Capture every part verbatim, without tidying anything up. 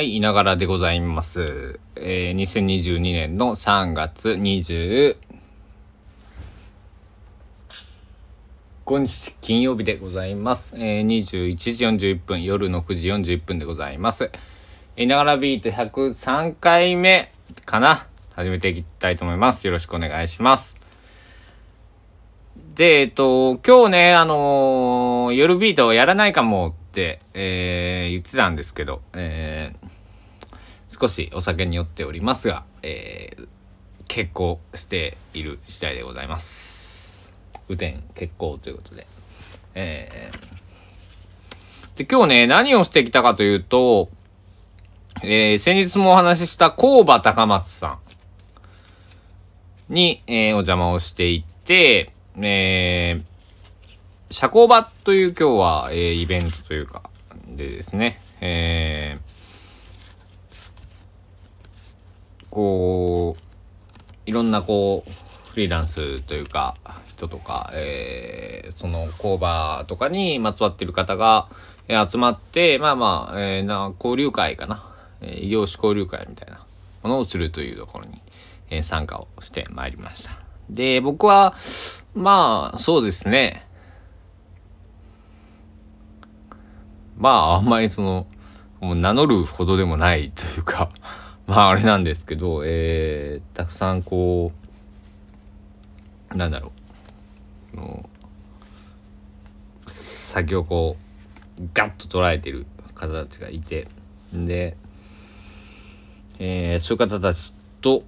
はい、いながらでございます。えー、にせんにじゅうにねんのさんがつにじゅうごにち金曜日でございます。えー、にじゅういちじよんじゅういっぷん、夜のくじよんじゅういっぷんでございます。いながらビートひゃくさんかいめかな、始めていきたいと思います。よろしくお願いします。で、えっと、今日ね、あのー、夜ビートをやらないかもって、えー、言ってたんですけど、えー、少しお酒に酔っておりますが、えー、決行している次第でございます。雨天決行ということで、えー、で今日ね何をしてきたかというと、えー、先日もお話しした工場高松さんに、えー、お邪魔をしていて、えー社交場という今日は、えー、イベントというかでですね、えー、こういろんなこうフリーランスというか人とか、えー、その工場とかにまつわっている方が、えー、集まってまあまあ、えー、な交流会かな、えー、異業種交流会みたいなものをするというところに、えー、参加をしてまいりました。で僕はまあそうですね。まああんまりそのもう名乗るほどでもないというかまああれなんですけど、えー、たくさんこうなんだろうの先をこうガッと捉えてる方たちがいてで、えー、そういう方たちと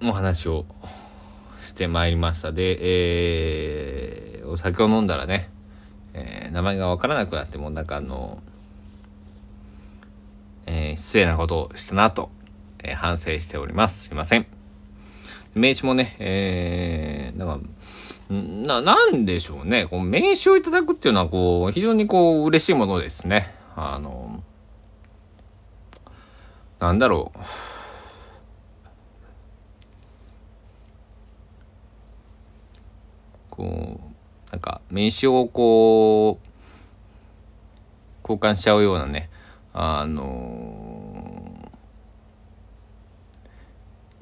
お話をしてまいりました。で、えーお酒を飲んだらね、えー、名前が分からなくなってもなんかあの、えー、失礼なことをしたなと、えー、反省しております。すいません。名刺もね、えー、なんかななんでしょうね。こう名刺をいただくっていうのはこう非常にこう嬉しいものですね。あのなんだろう。こう。なんか名刺をこう交換しちゃうようなねあの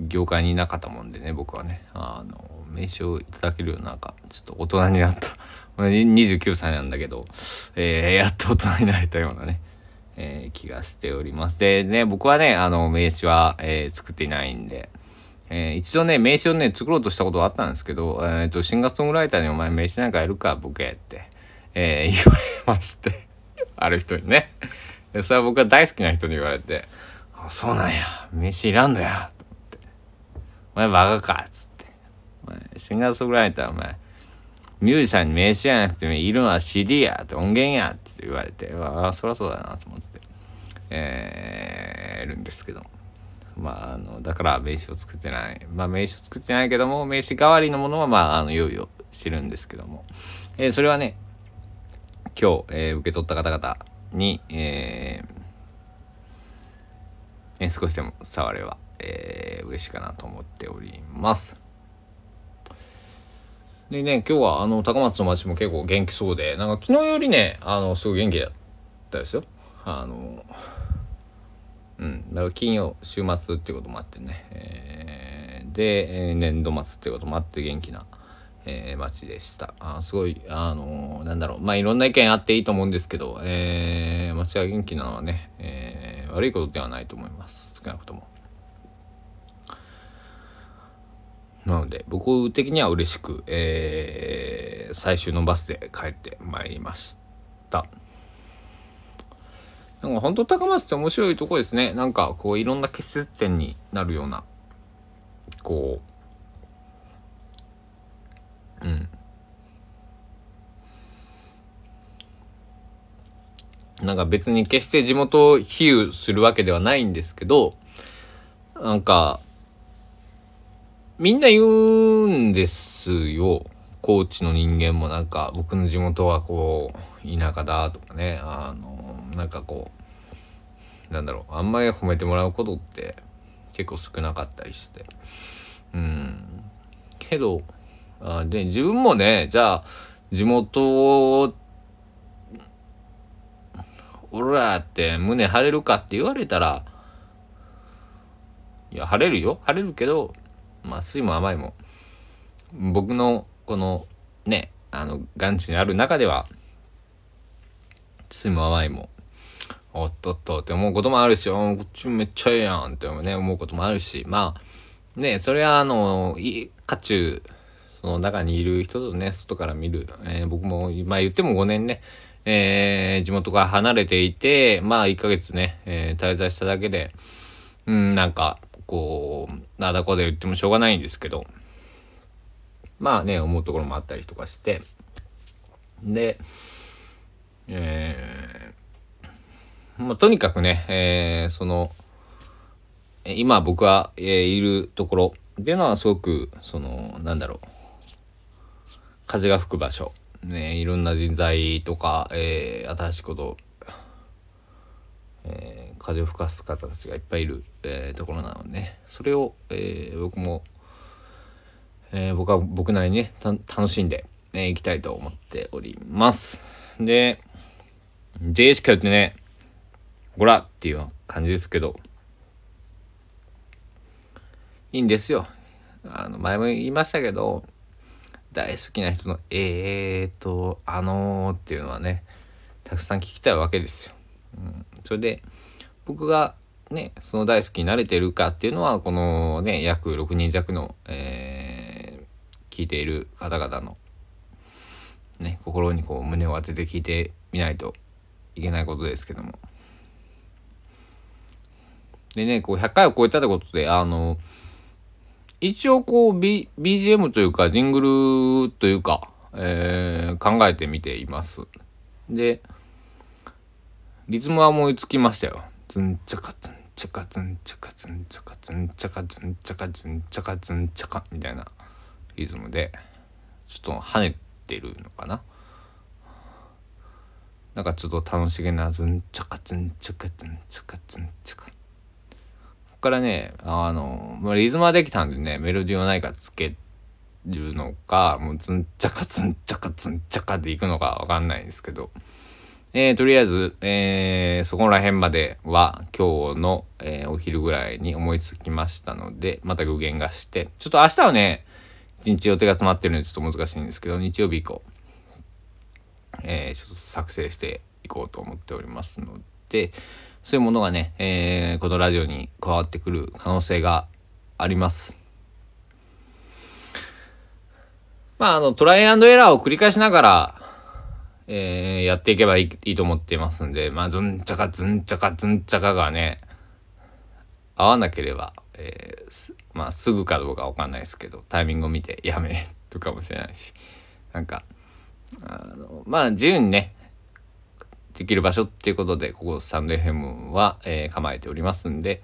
ー、業界にいなかったもんでね僕はねあの名刺をいただけるようななんかちょっと大人になったにじゅうきゅうさいなんだけど、えー、やっと大人になれたようなね、えー、気がしております。でね僕はねあの名刺は、えー、作っていないんで。えー、一度ね名刺をね作ろうとしたことはあったんですけど、えー、とシンガーソングライターにお前名刺なんかやるかボケって、えー、言われましてある人にねそれは僕は大好きな人に言われてあそうなんや名刺いらんのやと思ってお前バカかっつってお前シンガーソングライターお前ミュージシャンに名刺じゃなくているのは シーディー やって音源やって言われてあそりゃそうだなと思って、えー、いるんですけどまあ、あのだから名刺を作ってない、まあ、名刺を作ってないけども名刺代わりのものはまああの用意をしてるんですけども、えー、それはね今日、えー、受け取った方々に、えーえー、少しでも伝われば、えー、嬉しいかなと思っております。でね今日はあの高松の町も結構元気そうでなんか昨日よりねあのすごい元気だったですよ。あのうん、だから金曜週末っていうこともあってね、えー、で年度末っていうこともあって元気な、えー、街でした。あすごいあのー、なんだろうまあいろんな意見あっていいと思うんですけど、えー、街が元気なのはね、えー、悪いことではないと思います。少なくともなので僕的には嬉しく、えー、最終のバスで帰ってまいりました。なんか本当高松って面白いとこですね。なんかこういろんな結節点になるようなこううんなんか別に決して地元を比喩するわけではないんですけどなんかみんな言うんですよ。高知の人間もなんか僕の地元はこう田舎だとかねあのなんかこうなんだろうあんまり褒めてもらうことって結構少なかったりしてうんけどあで自分もねじゃあ地元おらって胸張れるかって言われたら、いや張れるよ、張れるけど、まあ酸いも甘いも僕のこのね、あの眼中にある中では酸いも甘いもおっとっとって思うこともあるし、こっちめっちゃええやんってね思うこともあるし、まあね、それはあの渦中その中にいる人とね、外から見る、えー、僕もまあ言ってもごねんね、えー、地元から離れていて、まあいっかげつね、えー、滞在しただけで、うん、なんかこうあだこで言ってもしょうがないんですけど、まあね思うところもあったりとかして、で、えーまあ、とにかくね、えー、その今僕が、えー、いるところっていうのはすごくそのなんだろう、風が吹く場所、ね、いろんな人材とか、えー、新しいこと、えー、風を吹かす方たちがいっぱいいる、えー、ところなので、ね、それを、えー、僕も、えー、僕は僕なりにね楽しんでい、えー、きたいと思っております。で、ジェイしか言ってね、ゴラっていう感じですけど、いいんですよ。あの前も言いましたけど、大好きな人のえーとあのーっていうのはねたくさん聞きたいわけですよ、うん、それで僕がねその大好きになれてるかっていうのはこのね約ろくにんじゃくの、えー、聞いている方々のね心にこう胸を当てて聞いてみないといけないことですけども、でねこうひゃっかいを超えたってことで、あの一応こう、B、ビージーエム というかジングルというか、えー、考えてみています。で、リズムは思いつきましたよ。ズンチャカズンチャカズンチャカズンチャカズンチャカズンチャカズンチャカズンチャカみたいなリズムでちょっと跳ねてるのかな。なんかちょっと楽しげなズンチャカズンチャカズンチャカズンチャカ。からね、あのリズムはできたんでね、メロディーを何かつけるのか、もうツンチャカツンチャカツンチャカでいくのかわかんないんですけど、えー、とりあえず、えー、そこら辺までは今日の、えー、お昼ぐらいに思いつきましたので、また具現化して、ちょっと明日はね一日予定が詰まってるのでちょっと難しいんですけど、日曜日以降、えー、ちょっと作成していこうと思っておりますので。そういうものがね、えー、このラジオに加わってくる可能性があります。まあ、あの、トライアンドエラーを繰り返しながら、えー、やっていけばいい、いいと思っていますんで、まあ、ズンチャカズンチャカズンチャカがね、合わなければ、えー、まあ、すぐかどうかわかんないですけど、タイミングを見てやめるかもしれないし、なんか、あの、まあ、自由にね、できる場所っていうことで、ここスタンドエフエムは、えー、構えておりますんで、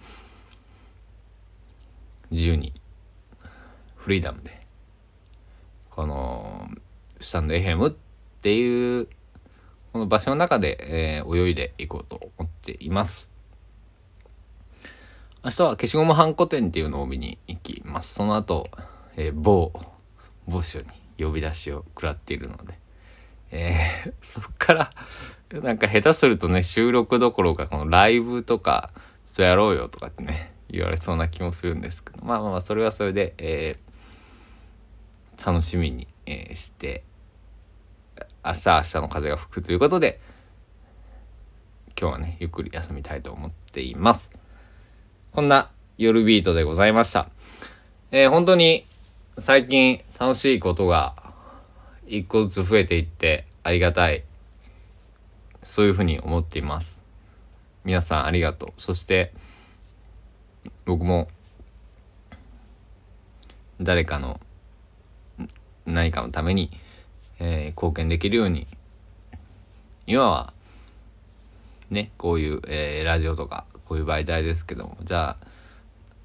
自由にフリーダムでこのスタンドエフエムっていうこの場所の中で、えー、泳いでいこうと思っています。明日は消しゴムはんこ店っていうのを見に行きます。その後、えー、某某所に呼び出しを食らっているので、えー、そっからなんか下手するとね、収録どころかこのライブとかちょっとやろうよとかってね言われそうな気もするんですけど、まあまあまあそれはそれで、えー、楽しみに、えー、して明日明日の風が吹くということで、今日はねゆっくり休みたいと思っています。こんな夜ビートでございました。えー、本当に最近楽しいことが一個ずつ増えていってありがたい、そういうふうに思っています。皆さんありがとう。そして僕も誰かの何かのために、えー、貢献できるように今はねこういう、えー、ラジオとかこういう媒体ですけども、じゃあ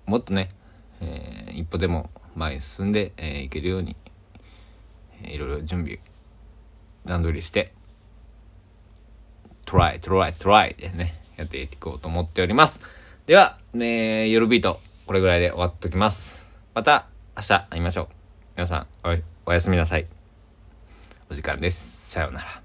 もっとね、えー、一歩でも前に進んで、えー、いけるように、えー、いろいろ準備段取りしてトライトライトライでねやっていこうと思っております。では、ね、夜ビートこれぐらいで終わっときます。また明日会いましょう。皆さん お, おやすみなさい。お時間です。さようなら。